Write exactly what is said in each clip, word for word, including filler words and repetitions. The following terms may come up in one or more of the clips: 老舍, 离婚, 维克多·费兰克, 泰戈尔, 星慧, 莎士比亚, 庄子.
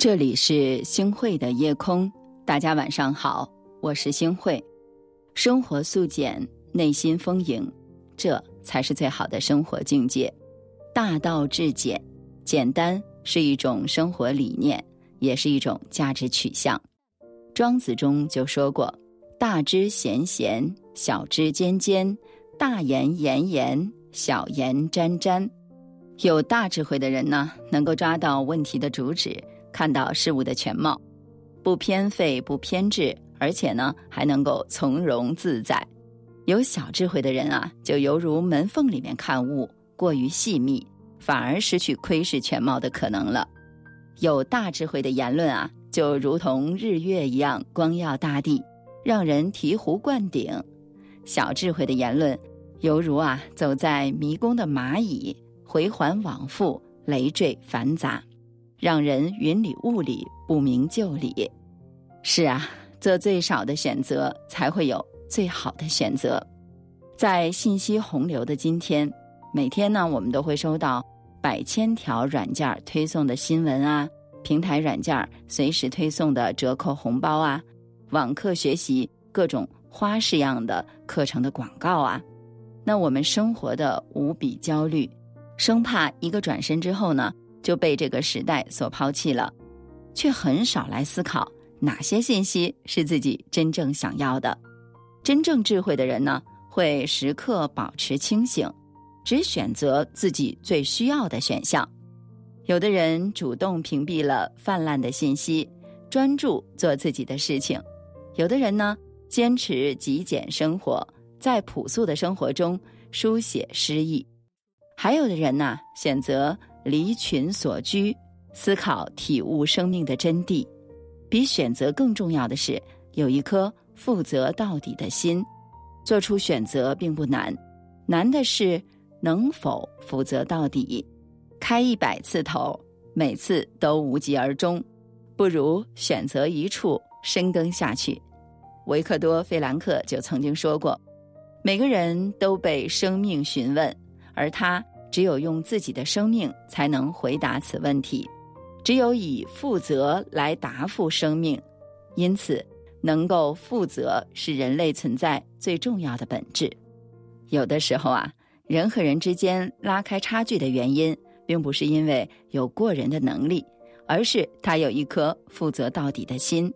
这里是星慧的夜空，大家晚上好，我是星慧。生活素简，内心丰盈，这才是最好的生活境界。大道至简，简单是一种生活理念，也是一种价值取向。庄子中就说过，大知闲闲，小知坚坚，大言炎炎，小言沾沾。有大智慧的人呢，能够抓到问题的主旨，看到事物的全貌，不偏废，不偏执，而且呢还能够从容自在。有小智慧的人啊，就犹如门缝里面看物，过于细密，反而失去窥视全貌的可能了。有大智慧的言论啊，就如同日月一样光耀大地，让人醍醐灌顶。小智慧的言论犹如啊走在迷宫的蚂蚁，回环往复，累赘繁杂，让人云里雾里，不明就里。是啊，做最少的选择，才会有最好的选择。在信息洪流的今天，每天呢，我们都会收到百千条软件推送的新闻啊，平台软件随时推送的折扣红包啊，网课学习各种花式样的课程的广告啊。那我们生活的无比焦虑，生怕一个转身之后呢，就被这个时代所抛弃了，却很少来思考哪些信息是自己真正想要的。真正智慧的人呢，会时刻保持清醒，只选择自己最需要的选项。有的人主动屏蔽了泛滥的信息，专注做自己的事情。有的人呢，坚持极简生活，在朴素的生活中书写诗意。还有的人呢，选择离群所居，思考体悟生命的真谛。比选择更重要的是有一颗负责到底的心。做出选择并不难，难的是能否负责到底。开一百次头，每次都无疾而终，不如选择一处深耕下去。维克多·费兰克就曾经说过，每个人都被生命询问，而他只有用自己的生命才能回答此问题，只有以负责来答复生命。因此，能够负责是人类存在最重要的本质。有的时候啊，人和人之间拉开差距的原因，并不是因为有过人的能力，而是他有一颗负责到底的心。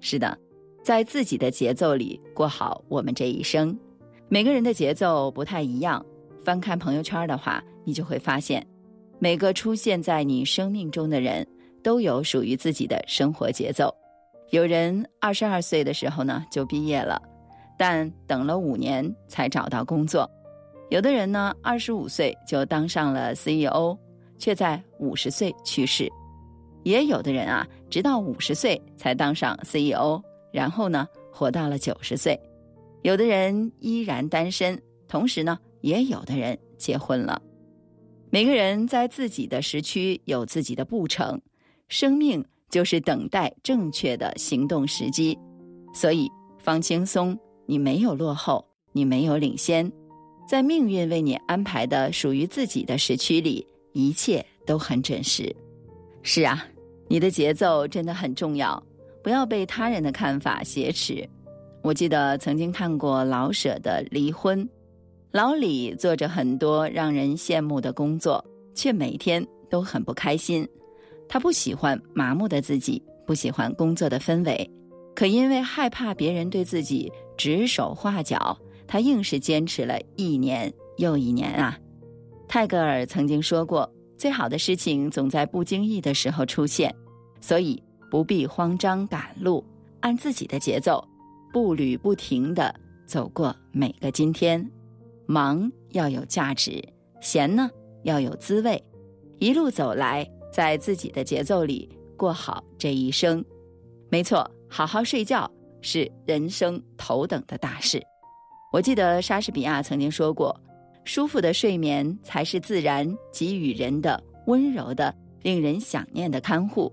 是的，在自己的节奏里过好我们这一生。每个人的节奏不太一样，翻看朋友圈的话，你就会发现，每个出现在你生命中的人都有属于自己的生活节奏。有人二十二岁的时候呢就毕业了，但等了五年才找到工作。有的人呢，二十五岁就当上了 C E O， 却在五十岁去世。也有的人啊，直到五十岁才当上 C E O， 然后呢活到了九十岁。有的人依然单身，同时呢也有的人结婚了。每个人在自己的时区有自己的步程，生命就是等待正确的行动时机。所以放轻松，你没有落后，你没有领先，在命运为你安排的属于自己的时区里，一切都很准时。是啊，你的节奏真的很重要，不要被他人的看法挟持。我记得曾经看过老舍的《离婚》，老李做着很多让人羡慕的工作，却每天都很不开心。他不喜欢麻木的自己，不喜欢工作的氛围，可因为害怕别人对自己指手画脚，他硬是坚持了一年又一年啊。泰戈尔曾经说过，最好的事情总在不经意的时候出现，所以不必慌张赶路，按自己的节奏，步履不停地走过每个今天。忙要有价值，闲呢要有滋味，一路走来，在自己的节奏里过好这一生。没错，好好睡觉是人生头等的大事。我记得莎士比亚曾经说过，舒服的睡眠才是自然给予人的温柔的令人想念的看护。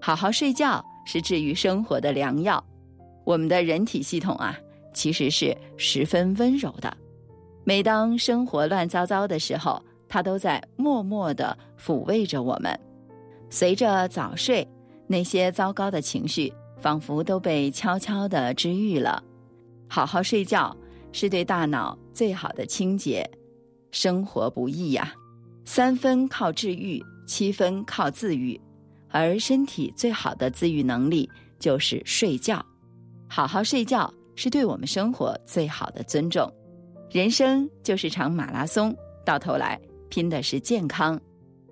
好好睡觉是治愈生活的良药。我们的人体系统啊，其实是十分温柔的，每当生活乱糟糟的时候，它都在默默地抚慰着我们。随着早睡，那些糟糕的情绪仿佛都被悄悄地治愈了。好好睡觉是对大脑最好的清洁。生活不易呀、啊，三分靠治愈，七分靠自愈，而身体最好的自愈能力就是睡觉。好好睡觉是对我们生活最好的尊重。人生就是场马拉松，到头来拼的是健康。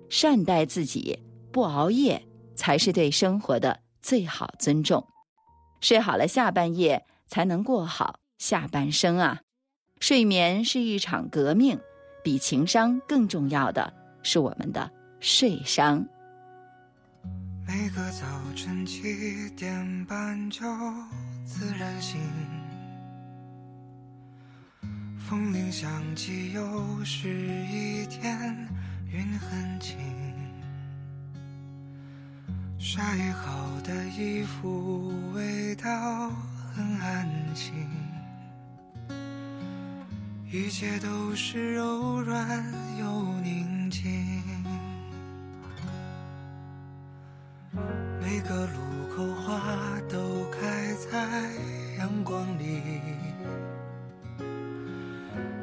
善待自己，不熬夜，才是对生活的最好尊重。睡好了下半夜，才能过好下半生啊。睡眠是一场革命，比情商更重要的是我们的睡商。每个早晨七点半就自然醒，风铃响起又是一天，云很轻，晒好的衣服味道很安静，一切都是柔软又宁静。每个路口花都开在阳光里，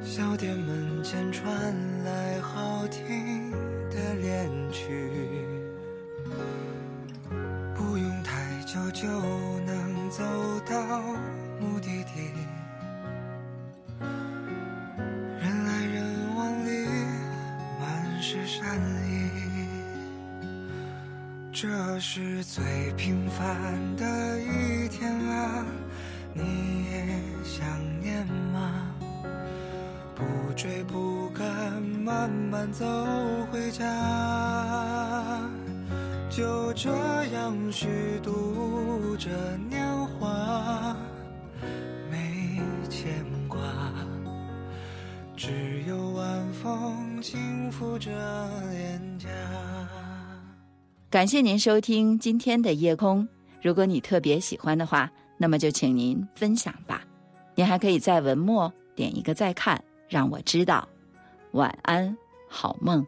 小店门前传来好听的恋曲，不用太久就能走到目的地。这是最平凡的一天啊，你也想念吗？不追不赶，慢慢走回家。就这样虚度着年华，没牵挂，只有晚风轻拂着脸颊。感谢您收听今天的夜空，如果你特别喜欢的话，那么就请您分享吧。您还可以在文末点一个再看，让我知道。晚安，好梦。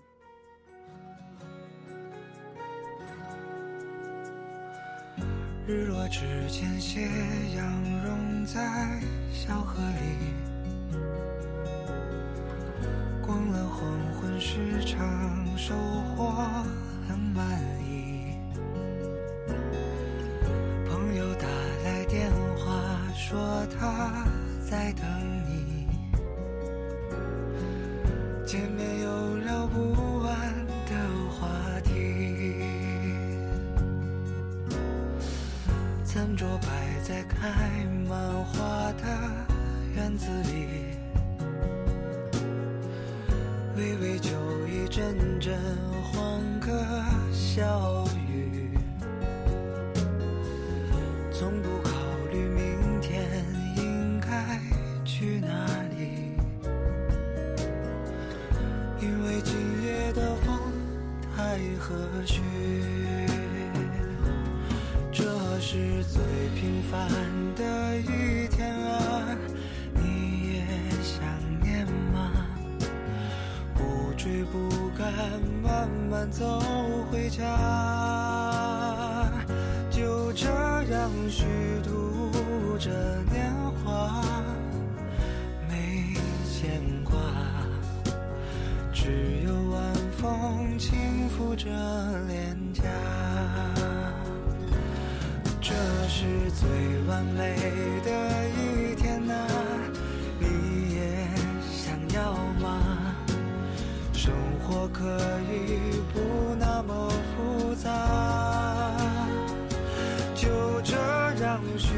日落之前，斜阳融在小河里，逛了黄昏市场，收获很满意。说他在等你，见面有聊不完的话题，餐桌摆在开满花的院子里，微微酒一阵阵晃个小雨，从不何去？这是最平凡的一天啊，你也想念吗？不追不赶，慢慢走回家。就这样虚度着年华，没牵挂，只有晚风轻抚着脸颊。这是最完美的一天啊，你也想要吗？生活可以不那么复杂，就这样去